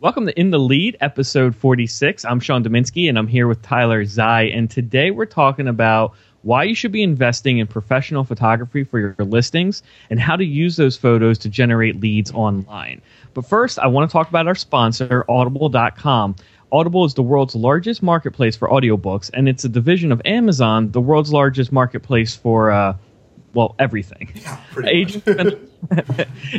Welcome to In the Lead, episode 46. I'm Sean Dominski, and I'm here with Tyler Zai. And today we're talking about why you should be investing in professional photography for your listings and how to use those photos to generate leads online. But first, I want to talk about our sponsor, Audible.com. Audible is the world's largest marketplace for audiobooks, and it's a division of Amazon, the world's largest marketplace for everything. Yeah,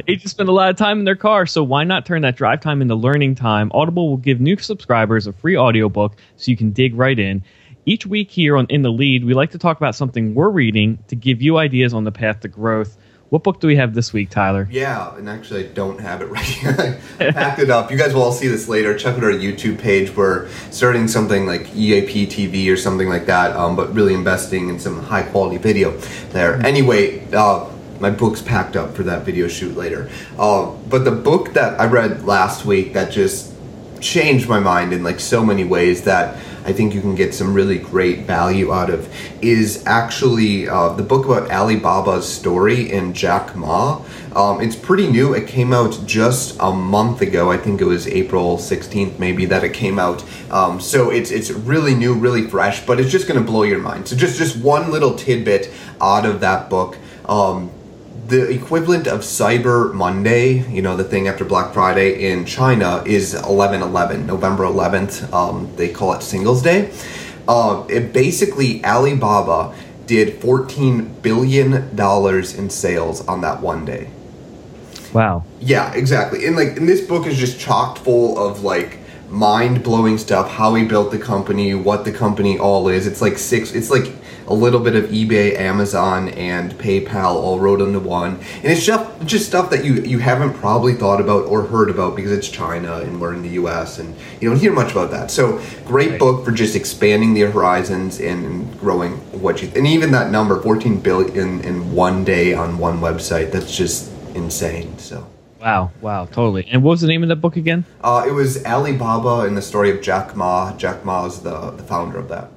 agents spend a lot of time in their car, so why not turn that drive time into learning time? Audible will give new subscribers a free audiobook so you can dig right in. Each week here on In the Lead, we like to talk about something we're reading to give you ideas on the path to growth. What book do we have this week, Tyler? Yeah, and actually I don't have it right here. I packed it up. You guys will all see this later. Check out our YouTube page. We're starting something like EAP TV or something like that, but really investing in some high-quality video there. Anyway, my book's packed up for that video shoot later. But the book that I read last week that just changed my mind in like so many ways that I think you can get some really great value out of is actually the book about Alibaba's story and Jack Ma. It's pretty new. It came out just a month ago. I think it was April 16th maybe that it came out. So it's really new, really fresh, but it's just going to blow your mind. So just one little tidbit out of that book. The equivalent of Cyber Monday, you know, the thing after Black Friday in China, is 11/11, November 11th. They call it Singles Day. It basically, Alibaba did $14 billion in sales on that one day. Wow. Yeah, exactly. And this book is just chock full of like mind-blowing stuff, how he built the company, what the company all is. It's like a little bit of eBay, Amazon, and PayPal all rolled into one. And it's just stuff that you haven't probably thought about or heard about because it's China and we're in the U.S. and you don't hear much about that. So great book for just expanding your horizons and growing what you... And even that number, 14 billion in one day on one website, that's just insane. So Wow, totally. And what was the name of that book again? It was Alibaba and the Story of Jack Ma. Jack Ma is the founder of that.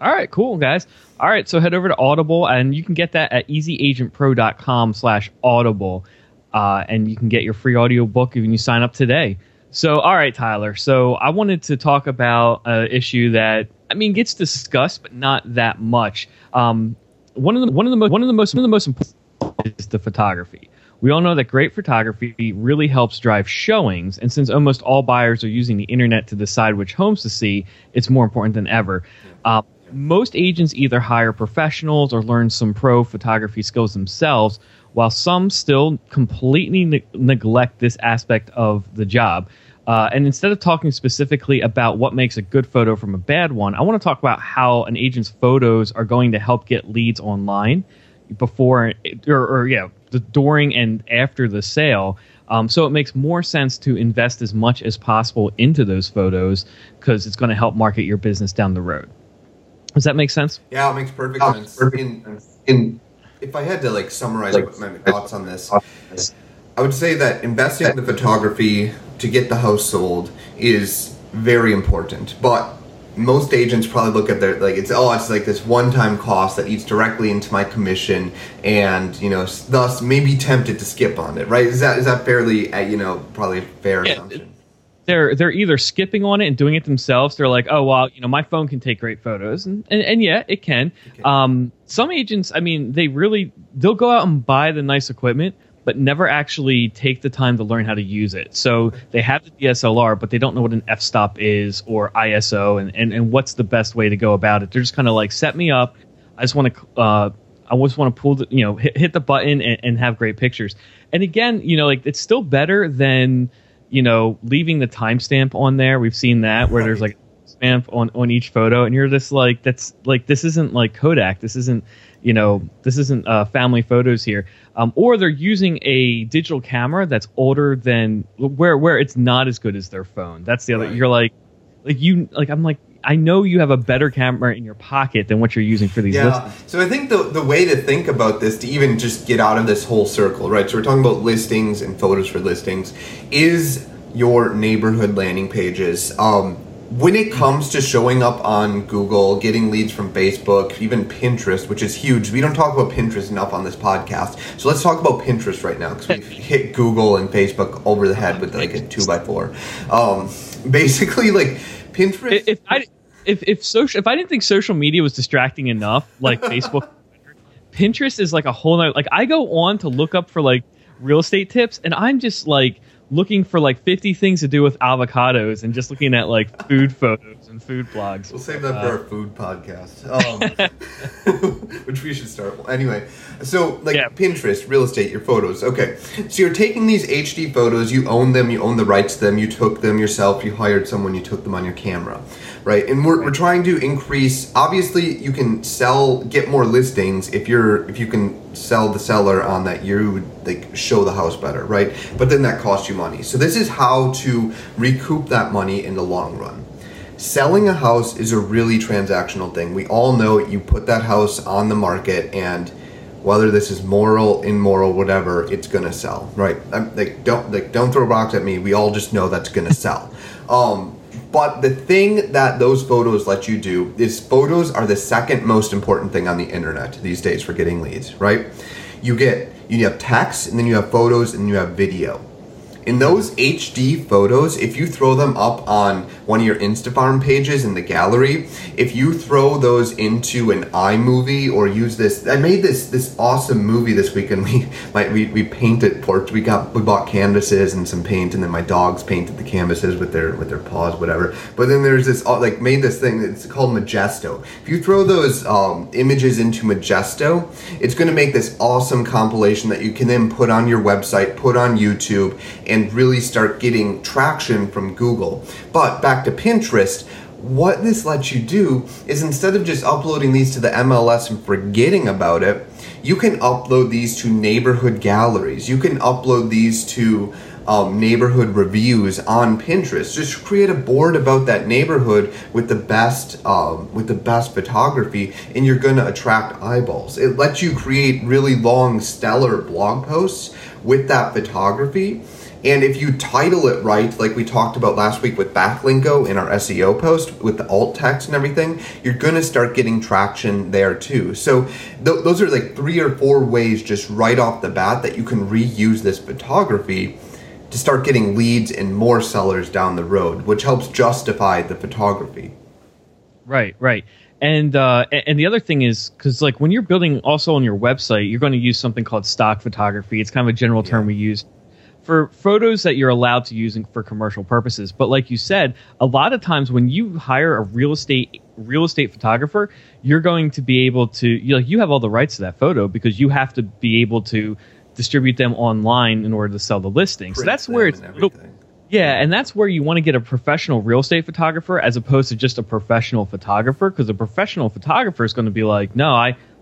All right, cool, guys. All right, so head over to Audible, and you can get that at easyagentpro.com/audible, and you can get your free audiobook when you sign up today. So, all right, Tyler. So I wanted to talk about an issue that, I mean, gets discussed, but not that much. One of the most important is the photography. We all know that great photography really helps drive showings, and since almost all buyers are using the internet to decide which homes to see, it's more important than ever. Most agents either hire professionals or learn some pro photography skills themselves, while some still completely neglect this aspect of the job. And instead of talking specifically about what makes a good photo from a bad one, I want to talk about how an agent's photos are going to help get leads online during and after the sale. So it makes more sense to invest as much as possible into those photos because it's going to help market your business down the road. Does that make sense? Yeah, it makes perfect sense. If I had to summarize my thoughts on this, I would say that investing in the photography to get the house sold is very important, but most agents probably look at their it's this one-time cost that eats directly into my commission, and thus maybe tempted to skip on it. Right? Is that fairly probably a fair assumption? They're either skipping on it and doing it themselves. They're like, oh well, my phone can take great photos, and yeah, it can. Okay. Some agents, they'll go out and buy the nice equipment, but never actually take the time to learn how to use it. So they have the DSLR, but they don't know what an f-stop is or ISO and what's the best way to go about it. They're just kind of like, set me up. I just want to pull the, hit the button and have great pictures. And again, it's still better than leaving the timestamp on there. We've seen that where there's timestamp on each photo, and you're just like, that's like, this isn't like Kodak, this isn't, you know, this isn't family photos here. Or they're using a digital camera that's older than where it's not as good as their phone. That's the other. Right. You're like I'm like, I know you have a better camera in your pocket than what you're using for these listings. So I think the way to think about this, to even just get out of this whole circle, right? So we're talking about listings and photos for listings, is your neighborhood landing pages. When it comes to showing up on Google, getting leads from Facebook, even Pinterest, which is huge. We don't talk about Pinterest enough on this podcast. So let's talk about Pinterest right now, because we've hit Google and Facebook over the head with like a 2x4. Basically, like Pinterest... If I didn't think social media was distracting enough, like Facebook, Pinterest is like a whole nother. Like I go on to look up for like real estate tips, and I'm just like looking for like 50 things to do with avocados, and just looking at like food photos and food blogs. We'll save that for our food podcast, which we should start. Anyway, so like Pinterest, real estate, your photos. Okay, so you're taking these HD photos. You own them. You own the rights to them. You took them yourself. You hired someone. You took them on your camera. Right, and we're trying to increase. Obviously, you can sell, get more listings if you can sell the seller on that. You would like show the house better, right? But then that costs you money. So this is how to recoup that money in the long run. Selling a house is a really transactional thing. We all know it. You put that house on the market, and whether this is moral, immoral, whatever, it's gonna sell, right? Don't throw rocks at me. We all just know that's gonna sell. But the thing that those photos let you do is photos are the second most important thing on the internet these days for getting leads, right? You have text, and then you have photos, and you have video. In those HD photos, if you throw them up on one of your Instafarm pages in the gallery, if you throw those into an iMovie or use this, I made this awesome movie this weekend. We painted portraits. We bought canvases and some paint, and then my dogs painted the canvases with their paws, whatever. But then there's this like made this thing. It's called Magisto. If you throw those images into Magisto, it's going to make this awesome compilation that you can then put on your website, put on YouTube, and really start getting traction from Google. But back to Pinterest, what this lets you do is instead of just uploading these to the MLS and forgetting about it, you can upload these to neighborhood galleries. You can upload these to neighborhood reviews on Pinterest. Just create a board about that neighborhood with the best photography, and you're going to attract eyeballs. It lets you create really long, stellar blog posts with that photography. And if you title it right, like we talked about last week with Backlinko in our SEO post with the alt text and everything, you're going to start getting traction there too. So those are like 3 or 4 ways just right off the bat that you can reuse this photography to start getting leads and more sellers down the road, which helps justify the photography. Right. And the other thing is, because like when you're building also on your website, you're going to use something called stock photography. It's kind of a general term we use for photos that you're allowed to use for commercial purposes. But like you said, a lot of times when you hire a real estate photographer, you're going to be able to, you have all the rights to that photo because you have to be able to distribute them online in order to sell the listing. So that's where it's and that's where you want to get a professional real estate photographer as opposed to just a professional photographer, because a professional photographer is going to be like, no,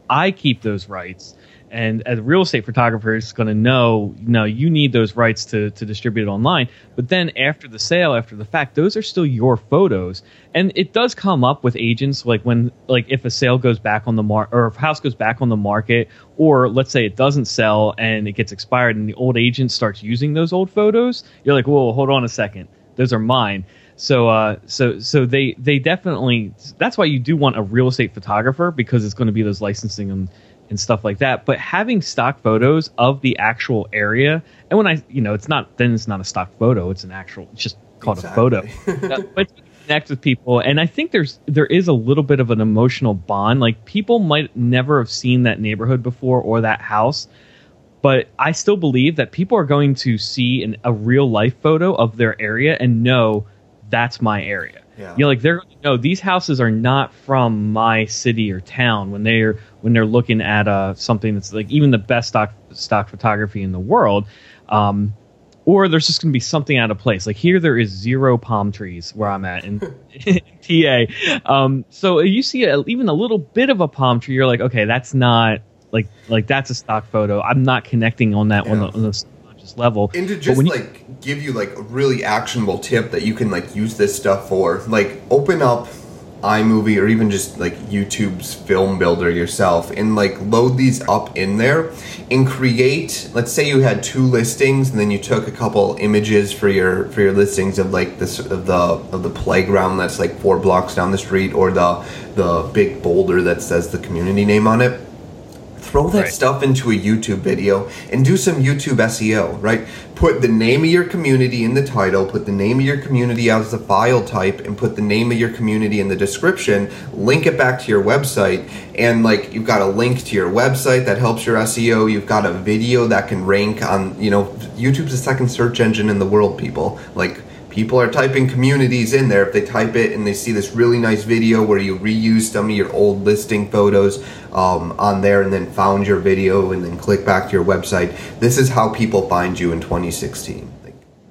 I keep those rights. And as a real estate photographer is going to know, no, you need those rights to distribute it online. But then after the sale, after the fact, those are still your photos. And it does come up with agents, like when, like if a sale goes back on the market, or if a house goes back on the market, or let's say it doesn't sell and it gets expired, and the old agent starts using those old photos. You're like, whoa, hold on a second, those are mine. So they definitely, that's why you do want a real estate photographer, because it's going to be those licensing and stuff like that. But having stock photos of the actual area, and when it's not a stock photo, it's an actual, it's just called a photo. But you connect with people, and I think there is a little bit of an emotional bond. Like people might never have seen that neighborhood before or that house, but I still believe that people are going to see a real life photo of their area and know that's my area. Yeah. You know, like they're going to know these houses are not from my city or town when they're looking at something that's like even the best stock photography in the world. or there's just going to be something out of place. Like here, there is zero palm trees where I'm at in TA. So you see even a little bit of a palm tree, you're like, okay, that's not like that's a stock photo. I'm not connecting on that on the subconscious level. And to just like give you like a really actionable tip that you can like use this stuff for, like open up iMovie or even just like YouTube's film builder yourself and like load these up in there and create, let's say you had two listings and then you took a couple images for your listings of like this of the playground that's like 4 blocks down the street or the big boulder that says the community name on it. Throw that stuff into a YouTube video and do some YouTube SEO, right? Put the name of your community in the title, put the name of your community as the file type, and put the name of your community in the description, link it back to your website, and like you've got a link to your website that helps your SEO, you've got a video that can rank on, you know, YouTube's the second search engine in the world, people. Like people are typing communities in there. If they type it and they see this really nice video where you reuse some of your old listing photos on there and then found your video and then click back to your website, this is how people find you in 2016.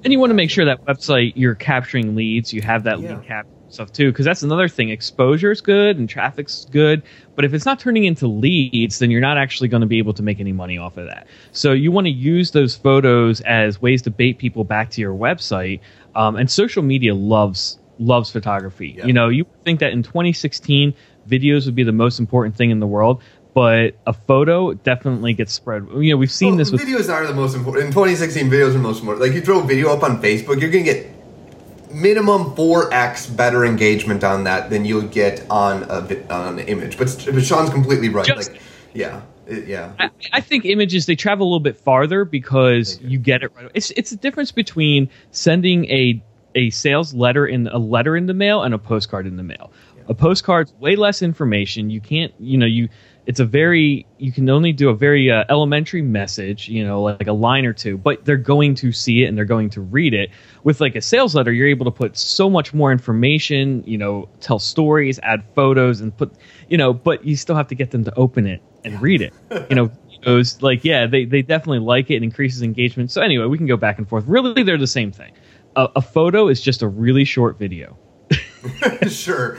And you want to make sure that website, you're capturing leads, you have that lead capture stuff too, because that's another thing. Exposure is good and traffic's good, but if it's not turning into leads, then you're not actually going to be able to make any money off of that. So you want to use those photos as ways to bait people back to your website. And social media loves photography. Yeah. You know, you think that in 2016, videos would be the most important thing in the world, but a photo definitely gets spread. You know, we've seen this with videos are the most important. In 2016, videos are the most important. Like you throw a video up on Facebook, you're going to get minimum 4x better engagement on that than you'll get on an image. But Sean's completely right. I think images, they travel a little bit farther because you get it right away. It's the difference between sending a sales letter in a letter in the mail and a postcard in the mail. Yeah. A postcard's way less information. You can't, you know, you can only do a very elementary message, you know, like a line or two, but they're going to see it and they're going to read it. With like a sales letter, you're able to put so much more information, you know, tell stories, add photos, and put, you know, but you still have to get them to open it and read it. You know, those like, yeah, they definitely like it and increases engagement. So anyway, we can go back and forth. Really, they're the same thing. A photo is just a really short video. Sure.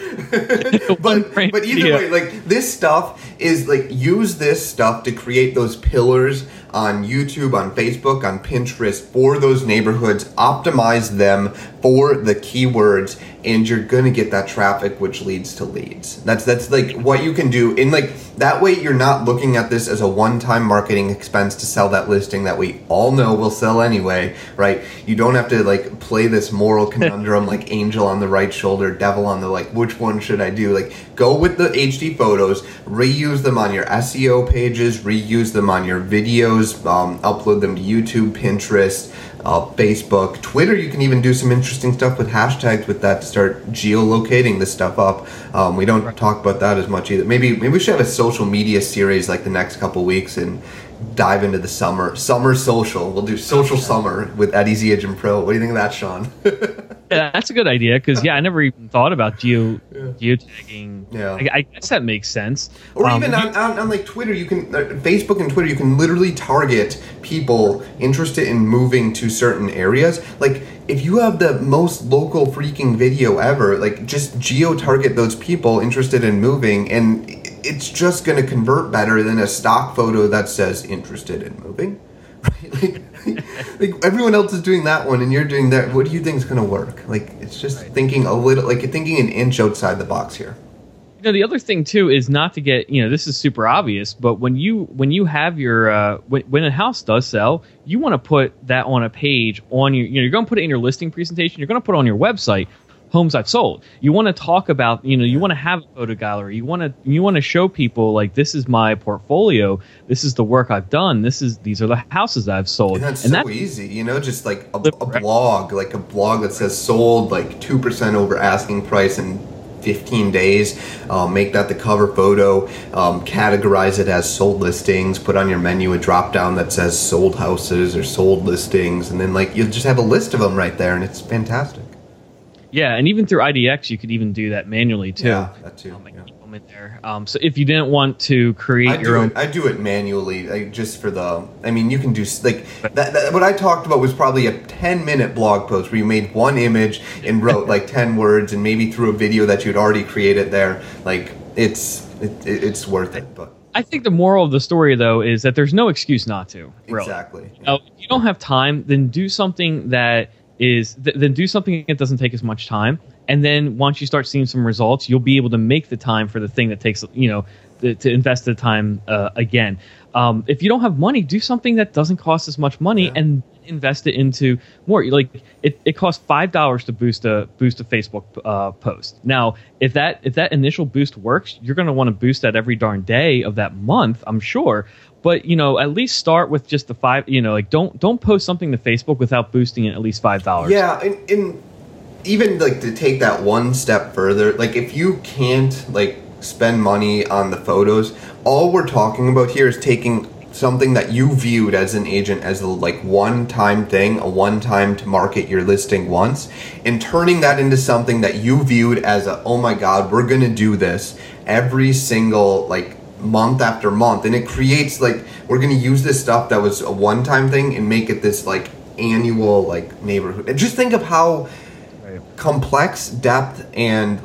but either way, like this stuff is like, use this stuff to create those pillars on YouTube, on Facebook, on Pinterest for those neighborhoods, optimize them for the keywords, and you're going to get that traffic, which leads to leads. That's like what you can do. And like that way, you're not looking at this as a one-time marketing expense to sell that listing that we all know will sell anyway, right? You don't have to like play this moral conundrum, like angel on the right shoulder, devil on the like, which one should I do? Like go with the HD photos, reuse them on your SEO pages, reuse them on your videos, upload them to YouTube, Pinterest, Facebook, Twitter. You can even do some interesting stuff with hashtags with that to start geolocating this stuff up. We don't talk about that as much either. Maybe we should have a social media series like the next couple weeks and dive into the summer social. We'll do social summer with at Easy Agent Pro. What do you think of that, Sean? Yeah, that's a good idea because I never even thought about geotagging. Yeah, I guess that makes sense. Or even on like Twitter, you can Facebook and Twitter, you can literally target people interested in moving to certain areas. Like if you have the most local freaking video ever, like just geo-target those people interested in moving, and it's just going to convert better than a stock photo that says interested in moving. Right? Like everyone else is doing that one and you're doing that. What do you think is going to work? Like it's just thinking a little, like thinking an inch outside the box here. You know, the other thing too is not to get, you know, this is super obvious, but when you have your when a house does sell, you want to put that on a page on your, you know, you're going to put it in your listing presentation. You're going to put it on your website. Homes I've sold. You want to talk about, you know, you want to have a photo gallery. You want to show people like this is my portfolio. This is the work I've done. These are the houses I've sold. And that's easy, you know, just like a blog that says sold like 2% over asking price in 15 days. Make that the cover photo. Categorize it as sold listings. Put on your menu a drop down that says sold houses or sold listings, and then like you'll just have a list of them right there, and it's fantastic. Yeah, and even through IDX, you could even do that manually too. Yeah, that too. There. So if you didn't want to create your own, I do it manually. You can do like that, what I talked about was probably a 10-minute blog post where you made one image and wrote like 10 words, and maybe through a video that you'd already created there. Like it's worth it. But I think the moral of the story though is that there's no excuse not to. Really. Exactly. Yeah. If you don't have time, then do something that doesn't take as much time. And then once you start seeing some results, you'll be able to make the time for the thing that takes, to invest the time again. If you don't have money, do something that doesn't cost as much money and invest it into more. Like it costs $5 to boost a Facebook post. Now, if that initial boost works, you're going to want to boost that every darn day of that month, I'm sure. But at least start with just the $5. Don't post something to Facebook without boosting it at least $5. Yeah, and even like to take that one step further, like if you can't like spend money on the photos, all we're talking about here is taking something that you viewed as an agent as a one-time to market your listing once, and turning that into something that you viewed as oh my God, we're going to do this every single month after month. And it creates we're going to use this stuff that was a one-time thing and make it this annual neighborhood. And just think of how complex, depth, and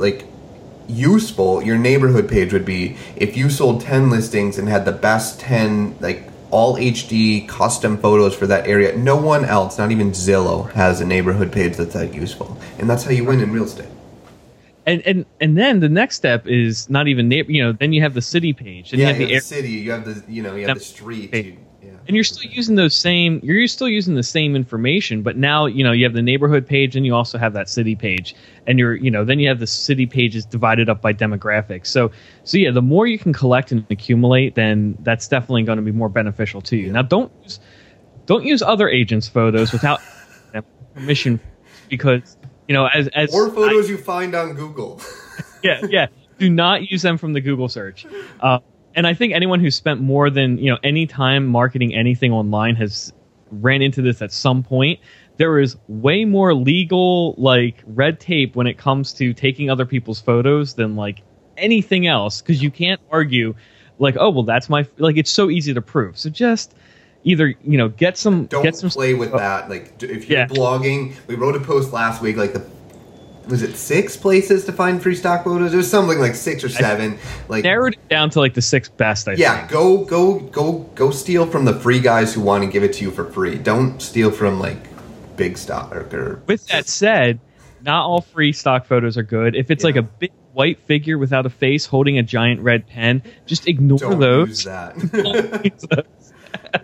useful your neighborhood page would be if you sold 10 listings and had the best 10 all HD custom photos for that area. No one else, not even Zillow, has a neighborhood page that's that useful, and that's how you win in real estate. And then the next step is not even then you have the city page, and you have the city, you have the the street page. And you're still using the same information, but now, you have the neighborhood page and you also have that city page, and then you have the city pages divided up by demographics. So yeah, the more you can collect and accumulate, then that's definitely going to be more beneficial to you. Yeah. Now don't use other agents' photos without permission, because, as or photos you find on Google. Yeah. Do not use them from the Google search. And I think anyone who's spent more than any time marketing anything online has ran into this at some point. There is way more legal red tape when it comes to taking other people's photos than anything else, because you can't argue oh well, that's my it's so easy to prove. So just either get some play with that. If you're blogging, we wrote a post last week was it 6 places to find free stock photos? It was something 6 or 7. Narrowed it down to the 6 best, I think. Yeah, go steal from the free guys who want to give it to you for free. Don't steal from big stock. With that said, not all free stock photos are good. If it's a big white figure without a face holding a giant red pen, just ignore those. Don't use that.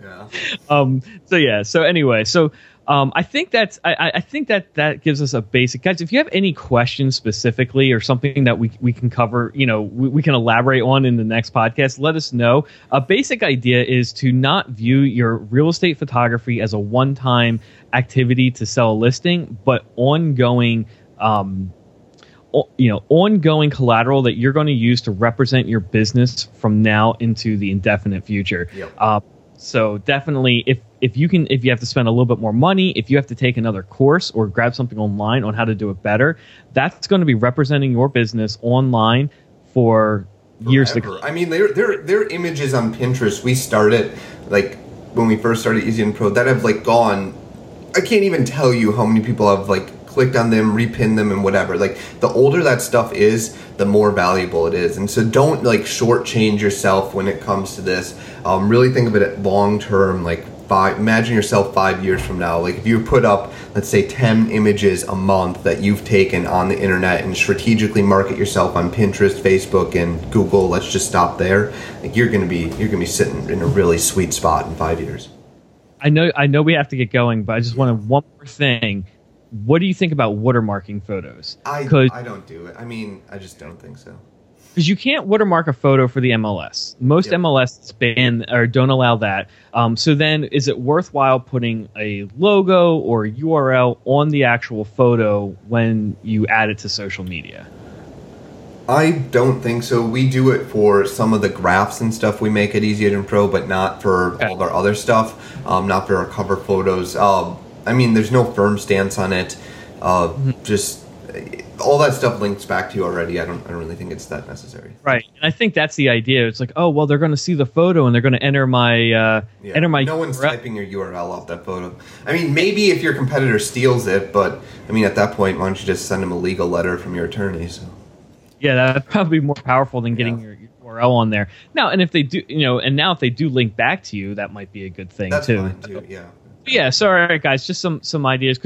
Yeah. I think that gives us a basic, guys. If you have any questions specifically or something that we can cover, we can elaborate on in the next podcast, let us know. A basic idea is to not view your real estate photography as a one-time activity to sell a listing, but ongoing collateral that you're going to use to represent your business from now into the indefinite future. Yep. So definitely, if you have to spend a little bit more money, if you have to take another course or grab something online on how to do it better, that's going to be representing your business online for years to come. I mean, there are images on Pinterest. We started when we first started Easy Agent Pro that have gone. I can't even tell you how many people have clicked on them, repinned them, and whatever. The older that stuff is, the more valuable it is. And so don't shortchange yourself when it comes to this. Really think of it long term. Imagine yourself 5 years from now. If you put up, let's say, 10 images a month that you've taken on the internet and strategically market yourself on Pinterest, Facebook, and Google. Let's just stop there. You're gonna be sitting in a really sweet spot in 5 years. I know we have to get going, but I just wanted one more thing. What do you think about watermarking photos? I don't do it. I mean, I just don't think so. Because you can't watermark a photo for the MLS. Most MLS ban or don't allow that. So then, is it worthwhile putting a logo or a URL on the actual photo when you add it to social media? I don't think so. We do it for some of the graphs and stuff we make at Easy Agent Pro, but not for all of our other stuff. Not for our cover photos. There's no firm stance on it. Just all that stuff links back to you already. I don't really think it's that necessary. Right, and I think that's the idea. It's like, oh well, they're going to see the photo and they're going to enter my No one's typing your URL off that photo. I mean, maybe if your competitor steals it, but I mean, at that point, why don't you just send them a legal letter from your attorney? So yeah, that'd probably be more powerful than getting your URL on there. Now, and if they do, if they do link back to you, that might be a good thing that's too. Fine too. Yeah. Yeah, so all right, guys, just some ideas.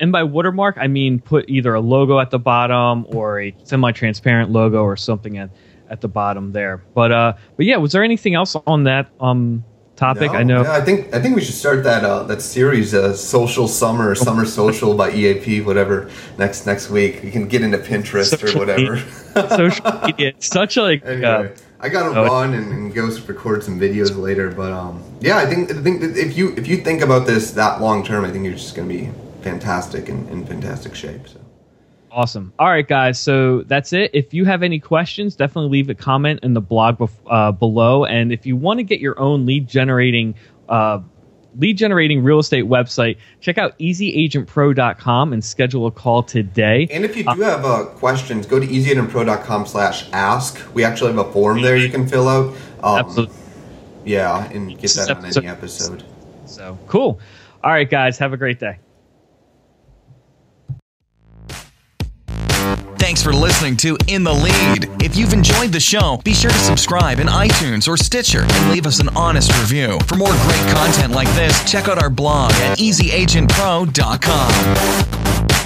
And by watermark, I mean put either a logo at the bottom or a semi-transparent logo or something at the bottom there. But yeah, was there anything else on that topic? No, I know. Yeah, I think we should start that series, Social Summer, Summer Social by EAP, whatever. Next week we can get into Pinterest social or whatever. Social media, it's such like. Anyway. I gotta run and go record some videos later, but yeah, I think that if you think about this that long term, I think you're just gonna be fantastic in fantastic shape. So awesome! All right, guys, so that's it. If you have any questions, definitely leave a comment in the blog below. And if you want to get your own lead generating real estate website, check out easyagentpro.com and schedule a call today. And if you do have questions, go to easyagentpro.com/ask. We actually have a form there you can fill out. Absolutely. Yeah, and get that on any episode. So cool. All right, guys, have a great day. Thanks for listening to In the Lead. If you've enjoyed the show, be sure to subscribe in iTunes or Stitcher and leave us an honest review. For more great content like this, check out our blog at easyagentpro.com.